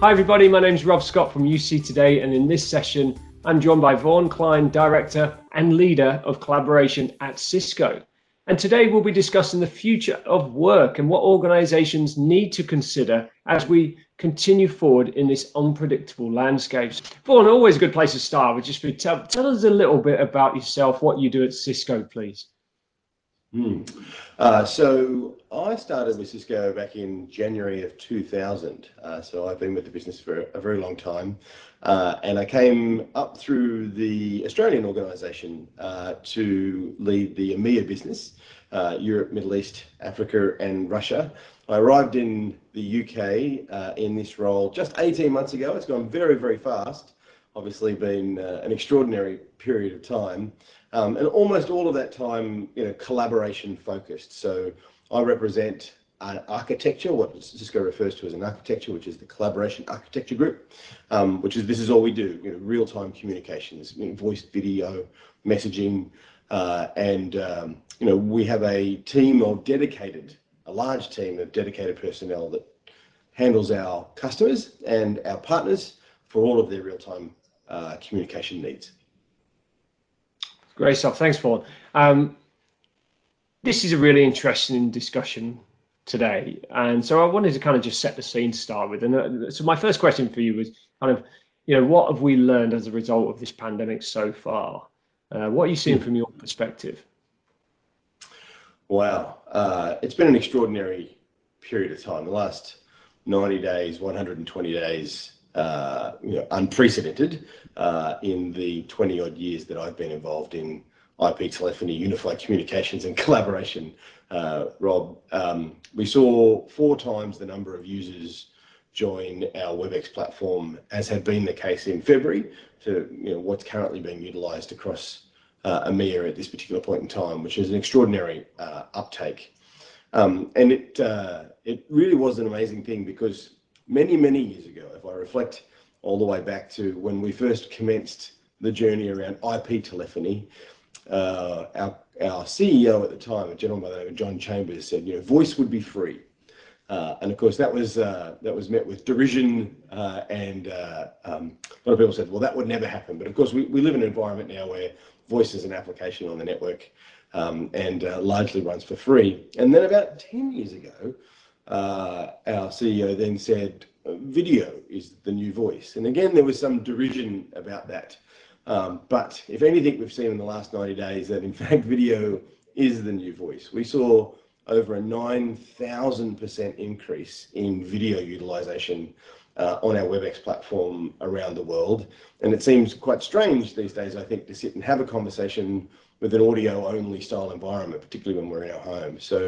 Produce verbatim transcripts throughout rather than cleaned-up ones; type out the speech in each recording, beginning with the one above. Hi everybody, my name's Rob Scott from U C Today, and in this session I'm joined by Vaughn Klein, Director and Leader of Collaboration at Cisco. And today we'll be discussing the future of work and what organizations need to consider as we continue forward in this unpredictable landscape. Vaughn, always a good place to start, which is for tell, tell us a little bit about yourself, what you do at Cisco, please. Mm. Uh, so I started with Cisco back in January of two thousand. Uh, so I've been with the business for a very long time. Uh, and I came up through the Australian organisation uh, to lead the EMEA business, uh, Europe, Middle East, Africa and Russia. I arrived in the U K uh, in this role just eighteen months ago. It's gone very, very fast. Obviously been uh, an extraordinary period of time. Um, and almost all of that time, you know, collaboration focused. So I represent an architecture, what Cisco refers to as an architecture, which is the collaboration architecture group, um, which is, this is all we do, you know, real-time communications, you know, voice, video, messaging. Uh, and, um, you know, we have a team of dedicated, a large team of dedicated personnel that handles our customers and our partners for all of their real-time uh, communication needs. Great stuff. Thanks, Paul. Um, this is a really interesting discussion today. And so I wanted to kind of just set the scene to start with. And uh, so my first question for you was kind of, you know, what have we learned as a result of this pandemic so far? Uh, what are you seeing from your perspective? Wow. Uh, it's been an extraordinary period of time. The last ninety days, one hundred twenty days, Uh, you know, unprecedented uh, in the twenty odd years that I've been involved in I P telephony, unified communications and collaboration, uh, Rob. Um, we saw four times the number of users join our Webex platform, as had been the case in February, to you know, what's currently being utilised across uh, EMEA at this particular point in time, which is an extraordinary uh, uptake. Um, and it, uh, it really was an amazing thing because many, many years ago, if I reflect all the way back to when we first commenced the journey around I P telephony, uh, our, our C E O at the time, a gentleman by the name of John Chambers, said, you know, voice would be free. Uh, and of course, that was uh, that was met with derision. Uh, and uh, um, a lot of people said, well, that would never happen. But of course, we, we live in an environment now where voice is an application on the network um, and uh, largely runs for free. And then about ten years ago, Uh, our C E O then said, video is the new voice. And again, there was some derision about that. Um, but if anything we've seen in the last ninety days, that in fact, video is the new voice. We saw over a nine thousand percent increase in video utilization uh, on our Webex platform around the world. And it seems quite strange these days, I think, to sit and have a conversation with an audio-only style environment, particularly when we're in our home. So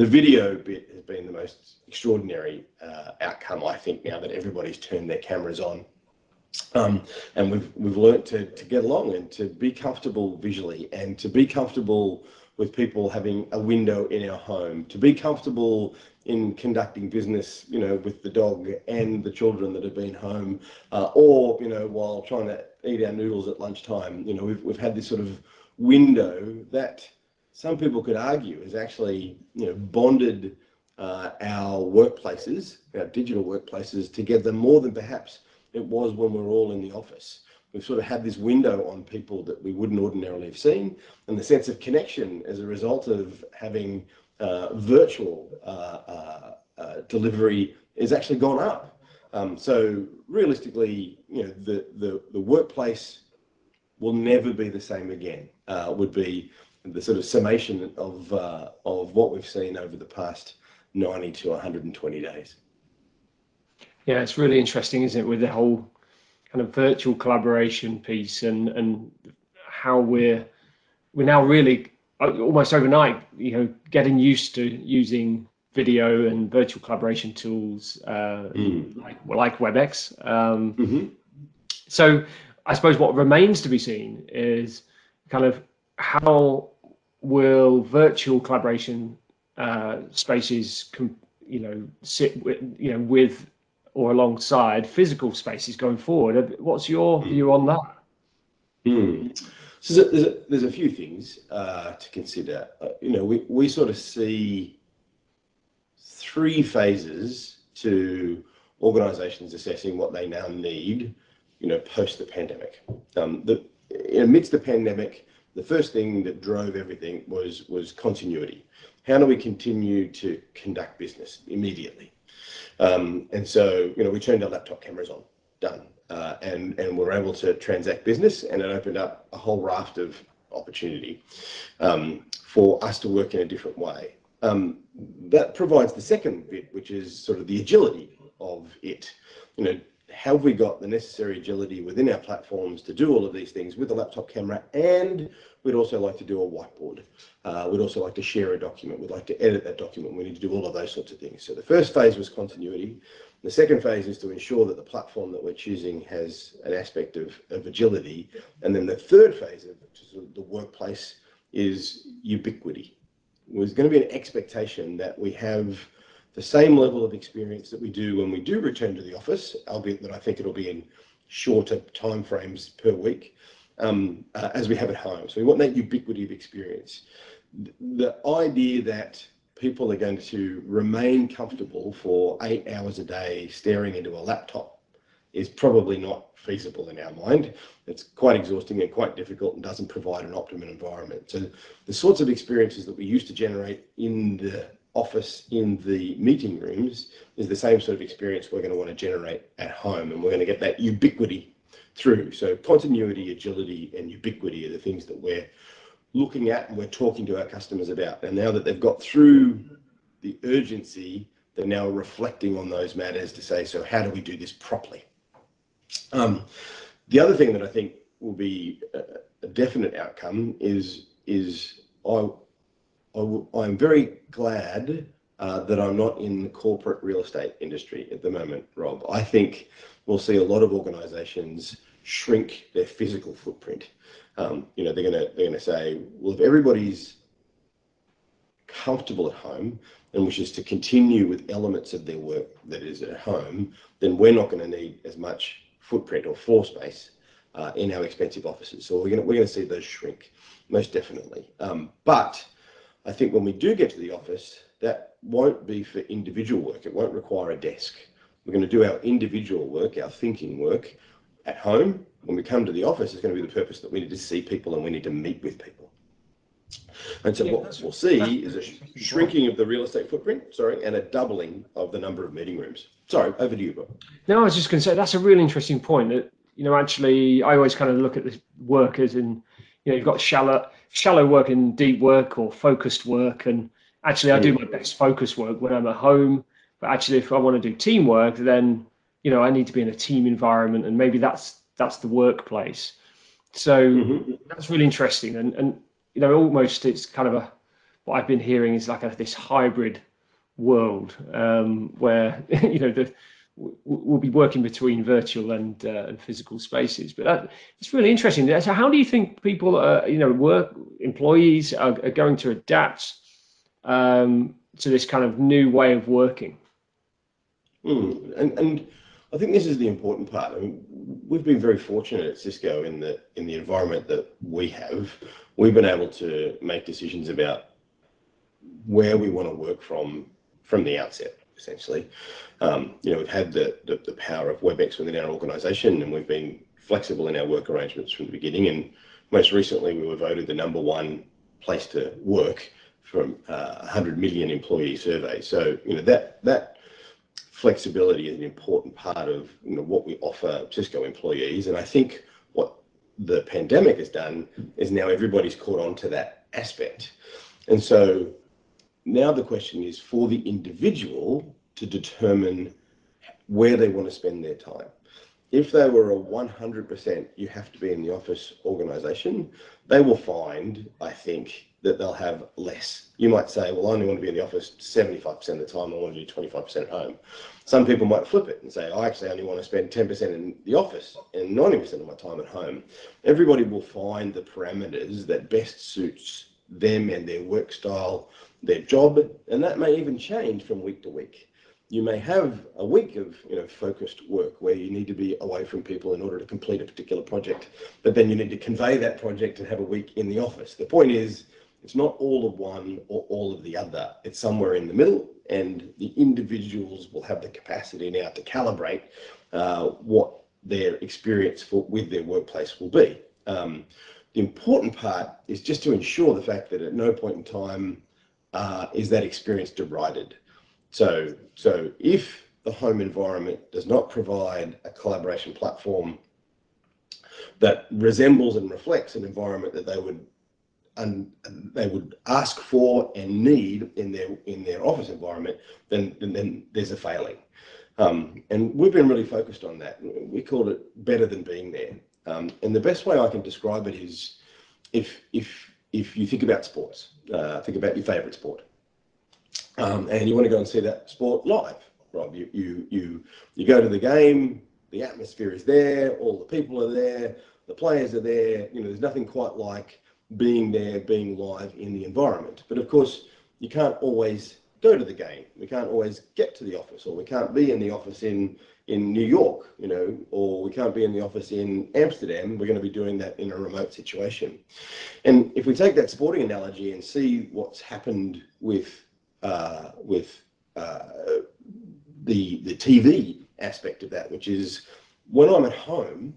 the video bit has been the most extraordinary uh, outcome, I think, now that everybody's turned their cameras on. Um, and we've we've learnt to, to get along and to be comfortable visually and to be comfortable with people having a window in our home, to be comfortable in conducting business, you know, with the dog and the children that have been home, uh, or, you know, while trying to eat our noodles at lunchtime. You know, we've, we've had this sort of window that some people could argue has actually, you know, bonded uh, our workplaces, our digital workplaces together more than perhaps it was when we were all in the office. We've sort of had this window on people that we wouldn't ordinarily have seen, and the sense of connection as a result of having uh, virtual uh, uh, uh, delivery has actually gone up. Um, so realistically, you know, the, the, the workplace will never be the same again, uh, would be the sort of summation of, uh, of what we've seen over the past ninety to one hundred twenty days. Yeah, it's really interesting, isn't it, with the whole kind of virtual collaboration piece and, and how we're, we're now really almost overnight, you know, getting used to using video and virtual collaboration tools uh, mm. like, like Webex. Um, mm-hmm. So I suppose what remains to be seen is kind of how will virtual collaboration uh, spaces, you know, sit with, you know, with or alongside physical spaces going forward. What's your view on that? Mm. So there's a, there's a few things uh, to consider. Uh, you know, we, we sort of see three phases to organizations assessing what they now need, you know, post the pandemic. Um, the, amidst the pandemic, the first thing that drove everything was, was continuity. How do we continue to conduct business immediately? Um, and so, you know, we turned our laptop cameras on, done. Uh, and, and we're able to transact business, and it opened up a whole raft of opportunity um, for us to work in a different way. Um, that provides the second bit, which is sort of the agility of it. You know, have we got the necessary agility within our platforms to do all of these things with a laptop camera? And we'd also like to do a whiteboard. Uh, we'd also like to share a document. We'd like to edit that document. We need to do all of those sorts of things. So the first phase was continuity. The second phase is to ensure that the platform that we're choosing has an aspect of, of agility. And then the third phase of sort of the workplace is ubiquity. There's going to be an expectation that we have the same level of experience that we do when we do return to the office, albeit that I think it'll be in shorter timeframes per week, um, uh, as we have at home. So we want that ubiquity of experience. The idea that people are going to remain comfortable for eight hours a day staring into a laptop is probably not feasible in our mind. It's quite exhausting and quite difficult and doesn't provide an optimum environment. So the sorts of experiences that we used to generate in the office, in the meeting rooms, is the same sort of experience we're going to want to generate at home. And we're going to get that ubiquity through. So continuity, agility, and ubiquity are the things that we're looking at and we're talking to our customers about. And now that they've got through the urgency, they're now reflecting on those matters to say, so how do we do this properly? Um, the other thing that I think will be a definite outcome is, is I, I, I'm very glad uh, that I'm not in the corporate real estate industry at the moment, Rob. I think we'll see a lot of organizations shrink their physical footprint. Um, you know, they're gonna they're gonna say, well, if everybody's comfortable at home and wishes to continue with elements of their work that is at home, then we're not going to need as much footprint or floor space uh, in our expensive offices. So we're gonna we're gonna see those shrink most definitely. Um, but I think when we do get to the office, that won't be for individual work. It won't require a desk. We're going to do our individual work, our thinking work, at home. When we come to the office, it's going to be the purpose that we need to see people and we need to meet with people. And so yeah, what we'll see is a sh shrinking of the real estate footprint, sorry, and a doubling of the number of meeting rooms. Sorry, over to you, Bob. No, I was just going to say, that's a really interesting point that, you know, actually, I always kind of look at the workers and, you know, you've got shallow, shallow work and deep work or focused work. And actually, I do my best focused work when I'm at home. But actually, if I want to do teamwork, then, you know, I need to be in a team environment, and maybe that's that's the workplace. So mm-hmm. that's really interesting, and and you know, almost it's kind of a what I've been hearing is like a, this hybrid world um, where you know the, we'll be working between virtual and uh, and physical spaces. But that, it's really interesting. So how do you think people, uh, you know, work employees are, are going to adapt um, to this kind of new way of working? Mm. And and. I think this is the important part. I mean, we've been very fortunate at Cisco in the in the environment that we have. We've been able to make decisions about where we want to work from from the outset, essentially. Um, you know, we've had the, the, the power of Webex within our organization, and we've been flexible in our work arrangements from the beginning. And most recently, we were voted the number one place to work from uh, one hundred million employee survey. So, you know, that that. Flexibility is an important part of you know, what we offer Cisco employees. And I think what the pandemic has done is now everybody's caught on to that aspect. And so now the question is for the individual to determine where they want to spend their time. If they were a one hundred percent you have to be in the office organization, they will find, I think, that they'll have less. You might say, well, I only want to be in the office seventy-five percent of the time, I want to do twenty-five percent at home. Some people might flip it and say, I actually only want to spend ten percent in the office and ninety percent of my time at home. Everybody will find the parameters that best suits them and their work style, their job, and that may even change from week to week. You may have a week of you know, focused work where you need to be away from people in order to complete a particular project, but then you need to convey that project and have a week in the office. The point is, It's not all of one or all of the other. It's somewhere in the middle, and the individuals will have the capacity now to calibrate uh, what their experience for, with their workplace will be. Um, the important part is just to ensure the fact that at no point in time uh, is that experience derided. So, so if the home environment does not provide a collaboration platform that resembles and reflects an environment that they would and they would ask for and need in their in their office environment, then then, then there's a failing. Um, and we've been really focused on that. We called it better than being there. Um, and the best way I can describe it is, if if if you think about sports, uh, think about your favourite sport, um, and you want to go and see that sport live, Rob. You you you you go to the game. The atmosphere is there. All the people are there. The players are there. You know, there's nothing quite like being there, being live in the environment. But of course, you can't always go to the game. We can't always get to the office, or we can't be in the office in, in New York, you know, or we can't be in the office in Amsterdam. We're going to be doing that in a remote situation. And if we take that sporting analogy and see what's happened with, uh, with uh, the, the T V aspect of that, which is when I'm at home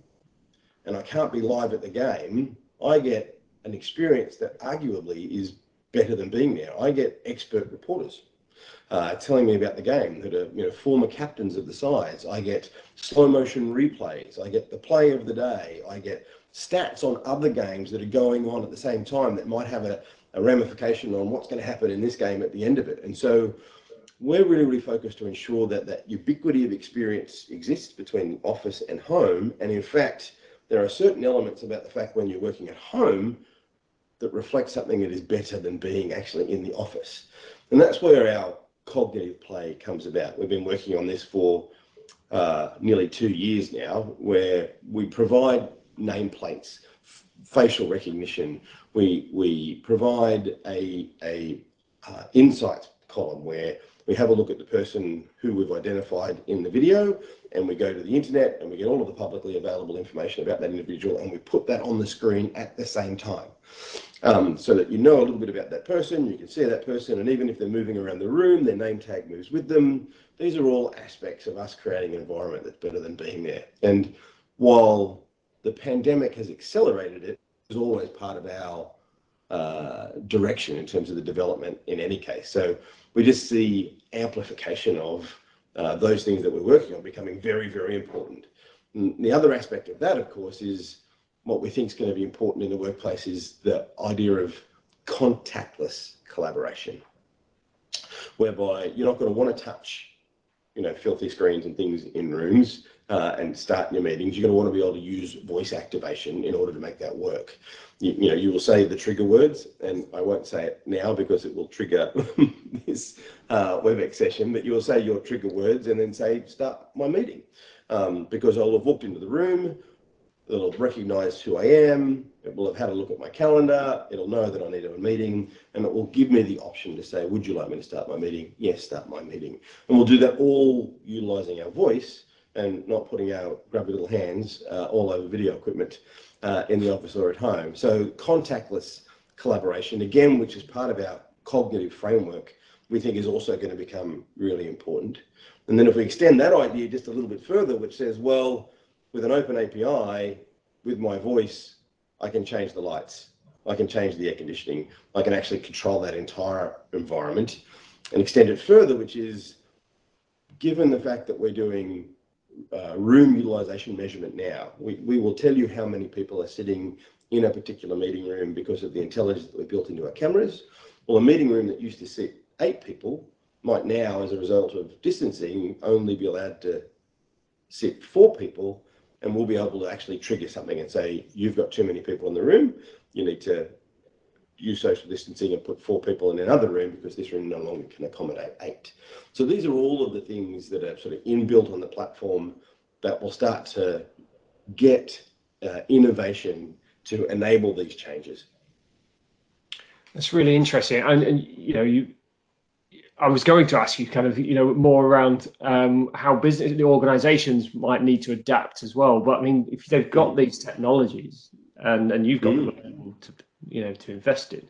and I can't be live at the game, I get an experience that arguably is better than being there. I get expert reporters uh, telling me about the game that are, you know, former captains of the sides. I get slow motion replays. I get the play of the day. I get stats on other games that are going on at the same time that might have a, a ramification on what's going to happen in this game at the end of it. And so we're really, really focused to ensure that that ubiquity of experience exists between office and home. And in fact, there are certain elements about the fact when you're working at home that reflects something that is better than being actually in the office. And that's where our cognitive play comes about. We've been working on this for uh, nearly two years now, where we provide nameplates, facial recognition. We, we provide a, a uh, insights column where we have a look at the person who we've identified in the video, and we go to the internet and we get all of the publicly available information about that individual, and we put that on the screen at the same time. Um, so that you know a little bit about that person, you can see that person, and even if they're moving around the room, their name tag moves with them. These are all aspects of us creating an environment that's better than being there. And while the pandemic has accelerated it, it's always part of our uh, direction in terms of the development in any case. So we just see amplification of uh, those things that we're working on becoming very, very important. And the other aspect of that, of course, is what we think is going to be important in the workplace is the idea of contactless collaboration, whereby you're not going to want to touch, you know, filthy screens and things in rooms uh, and start your meetings. You're going to want to be able to use voice activation in order to make that work. You, you know, you will say the trigger words, and I won't say it now because it will trigger this uh, Webex session, but you will say your trigger words and then say, start my meeting, um, because I'll have walked into the room. It'll recognize who I am, it will have had a look at my calendar, it'll know that I need a meeting, and it will give me the option to say, would you like me to start my meeting? Yes, start my meeting. And we'll do that all utilizing our voice and not putting our grubby little hands uh, all over video equipment uh, in the office or at home. So contactless collaboration, again, which is part of our cognitive framework, we think is also going to become really important. And then if we extend that idea just a little bit further, which says, well, with an open A P I, with my voice, I can change the lights, I can change the air conditioning, I can actually control that entire environment. And extend it further, which is, given the fact that we're doing uh, room utilization measurement now, we, we will tell you how many people are sitting in a particular meeting room because of the intelligence that we built into our cameras. Well, a meeting room that used to sit eight people might now, as a result of distancing, only be allowed to sit four people. And we'll be able to actually trigger something and say, you've got too many people in the room. You need to use social distancing and put four people in another room because this room no longer can accommodate eight. So these are all of the things that are sort of inbuilt on the platform that will start to get uh, innovation to enable these changes. That's really interesting. And, and you know, you, I was going to ask you kind of, you know, more around um, how business the organizations might need to adapt as well. But I mean, if they've got these technologies and, and you've got mm. them to, you know, to invest in,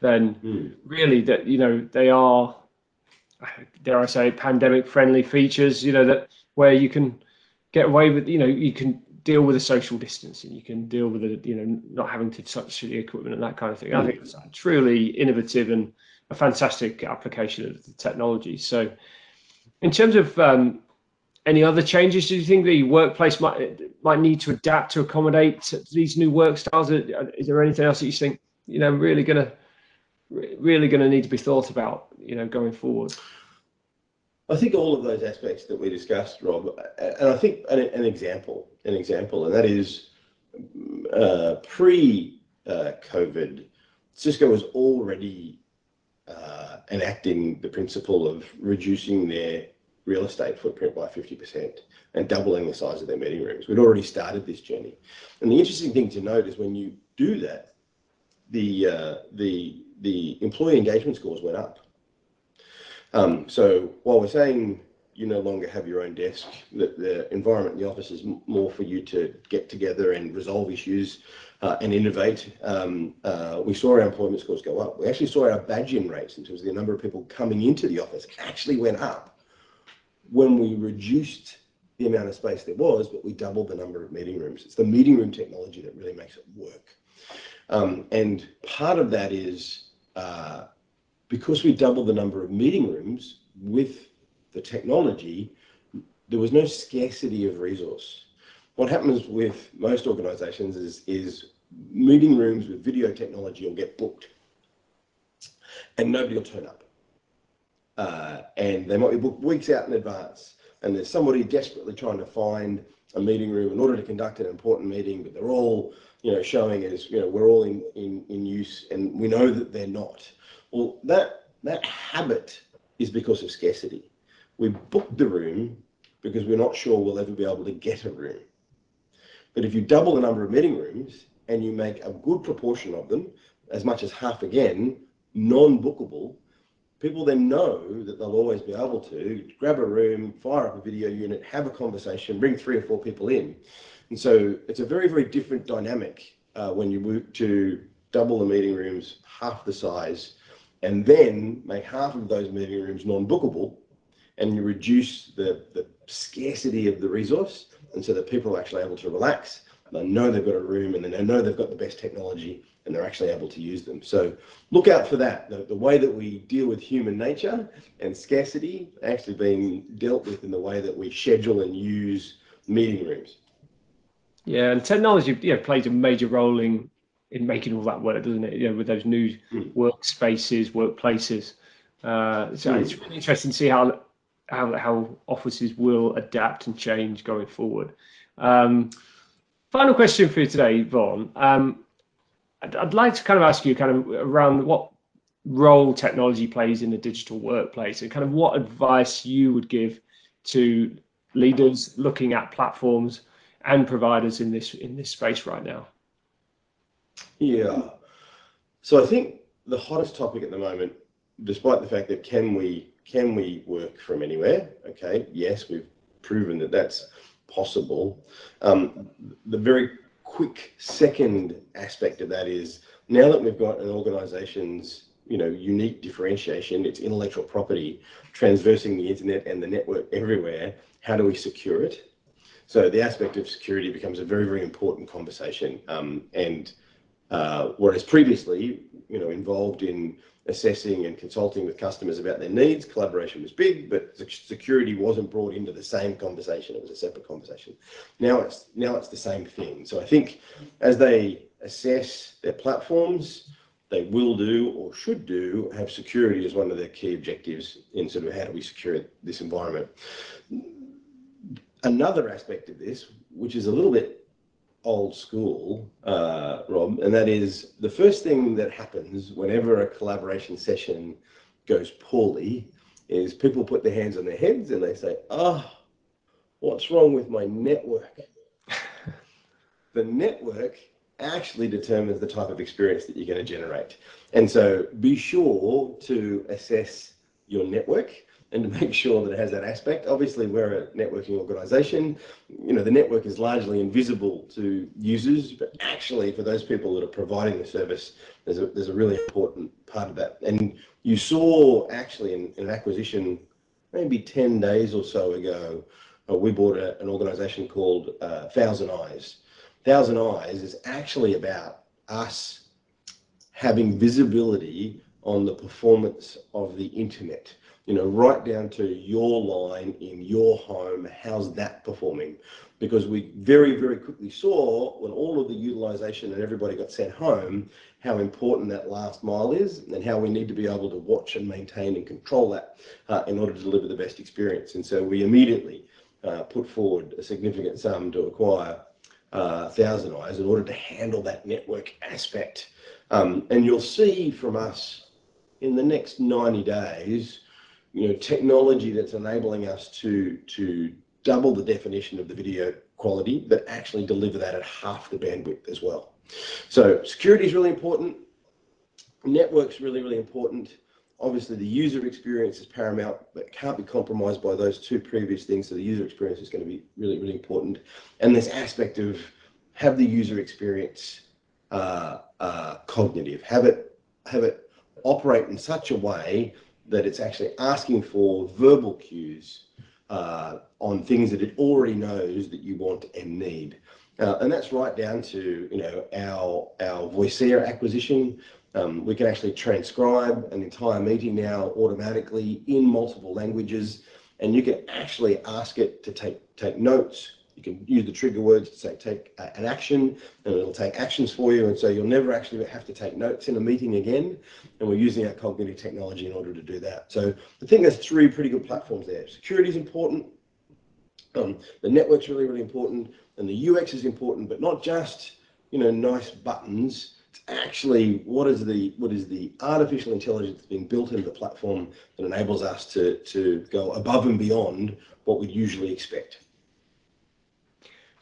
then mm. really that, you know, they are, dare I say, pandemic friendly features, you know, that where you can get away with, you know, you can deal with the social distancing, you can deal with the, you know, not having to touch the equipment and that kind of thing. Mm. I think it's truly innovative and a fantastic application of the technology. So in terms of um, any other changes, do you think the workplace might might need to adapt to accommodate these new work styles? Is there anything else that you think, you know, really gonna really gonna need to be thought about, you know, going forward? I think all of those aspects that we discussed, Rob, and I think an, an example, an example, and that is uh, pre-COVID, uh, Cisco was already uh, enacting the principle of reducing their real estate footprint by fifty percent and doubling the size of their meeting rooms. We'd already started this journey. And the interesting thing to note is when you do that, the, uh, the, the employee engagement scores went up. Um, so while we're saying you no longer have your own desk, that the environment in the office is more for you to get together and resolve issues uh, and innovate, um, uh, we saw our employment scores go up. We actually saw our badge-in rates in terms of the number of people coming into the office actually went up when we reduced the amount of space there was, but we doubled the number of meeting rooms. It's the meeting room technology that really makes it work. Um, and part of that is uh, because we doubled the number of meeting rooms with the technology, there was no scarcity of resource. What happens with most organizations is, is meeting rooms with video technology will get booked and nobody will turn up. Uh, and they might be booked weeks out in advance, and there's somebody desperately trying to find a meeting room in order to conduct an important meeting, but they're all, you know, showing as, you know, we're all in, in, in use, and we know that they're not. Well, that that habit is because of scarcity. We booked the room because we're not sure we'll ever be able to get a room. But if you double the number of meeting rooms and you make a good proportion of them, as much as half again, non-bookable, people then know that they'll always be able to grab a room, fire up a video unit, have a conversation, bring three or four people in. And so it's a very, very different dynamic uh, when you move to double the meeting rooms, half the size, and then make half of those meeting rooms non-bookable, and you reduce the, the scarcity of the resource, and so that people are actually able to relax, and they know they've got a room, and then they know they've got the best technology, and they're actually able to use them. So look out for that. The, the way that we deal with human nature and scarcity actually being dealt with in the way that we schedule and use meeting rooms. Yeah, and technology you know, plays a major role in in making all that work, doesn't it? You know, with those new mm. workspaces, workplaces. Uh, so mm. it's really interesting to see how, how how offices will adapt and change going forward. Um, final question for you today, Vaughn. Um, I'd, I'd like to kind of ask you kind of around what role technology plays in the digital workplace, and kind of what advice you would give to leaders looking at platforms and providers in this in this space right now. Yeah, so I think the hottest topic at the moment, despite the fact that can we can we work from anywhere? Okay, yes, we've proven that that's possible. Um, the very quick second aspect of that is now that we've got an organization's you know unique differentiation, its intellectual property transversing the internet and the network everywhere, how do we secure it? So the aspect of security becomes a very, very important conversation, um, and Uh, whereas previously, you know, involved in assessing and consulting with customers about their needs, collaboration was big, but security wasn't brought into the same conversation. It was a separate conversation. Now it's now it's the same thing. So I think as they assess their platforms, they will do or should do have security as one of their key objectives in sort of how do we secure this environment. Another aspect of this, which is a little bit old school, uh, Rob, and that is the first thing that happens whenever a collaboration session goes poorly is people put their hands on their heads and they say, "Oh, what's wrong with my network?" The network actually determines the type of experience that you're going to generate. And so be sure to assess your network and to make sure that it has that aspect. Obviously, we're a networking organization. You know, the network is largely invisible to users, but actually for those people that are providing the service, there's a, there's a really important part of that. And you saw actually in, in an acquisition maybe ten days or so ago, uh, we bought a, an organization called uh, Thousand Eyes. Thousand Eyes is actually about us having visibility on the performance of the internet, you know, right down to your line in your home. How's that performing? Because we very, very quickly saw when all of the utilization and everybody got sent home, how important that last mile is and how we need to be able to watch and maintain and control that uh, in order to deliver the best experience. And so we immediately uh, put forward a significant sum to acquire uh, Thousand Eyes in order to handle that network aspect. Um, and you'll see from us in the next ninety days, you know, technology that's enabling us to, to double the definition of the video quality, but actually deliver that at half the bandwidth as well. So security is really important. Network's really, really important. Obviously, the user experience is paramount, but it can't be compromised by those two previous things. So the user experience is going to be really, really important. And this aspect of have the user experience uh, uh, cognitive, have it, have it, operate in such a way that it's actually asking for verbal cues uh, on things that it already knows that you want and need. Uh, and that's right down to, you know, our, our Voicea acquisition. Um, we can actually transcribe an entire meeting now automatically in multiple languages, and you can actually ask it to take, take notes. You can use the trigger words to say take uh, an action, and it'll take actions for you, and so you'll never actually have to take notes in a meeting again. And we're using our cognitive technology in order to do that. So I think there's three pretty good platforms there. Security is important, um, the network's really, really important, and the U X is important, but not just, you know, nice buttons. It's actually what is the what is the artificial intelligence that's being built into the platform that enables us to to go above and beyond what we'd usually expect.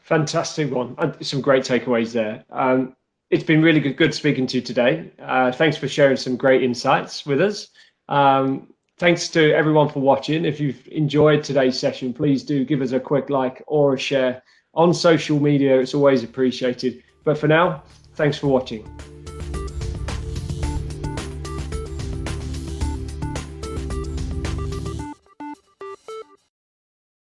Fantastic one. Some great takeaways there. Um, it's been really good, good speaking to you today. Uh, thanks for sharing some great insights with us. Um, thanks to everyone for watching. If you've enjoyed today's session, please do give us a quick like or a share on social media. It's always appreciated. But for now, thanks for watching.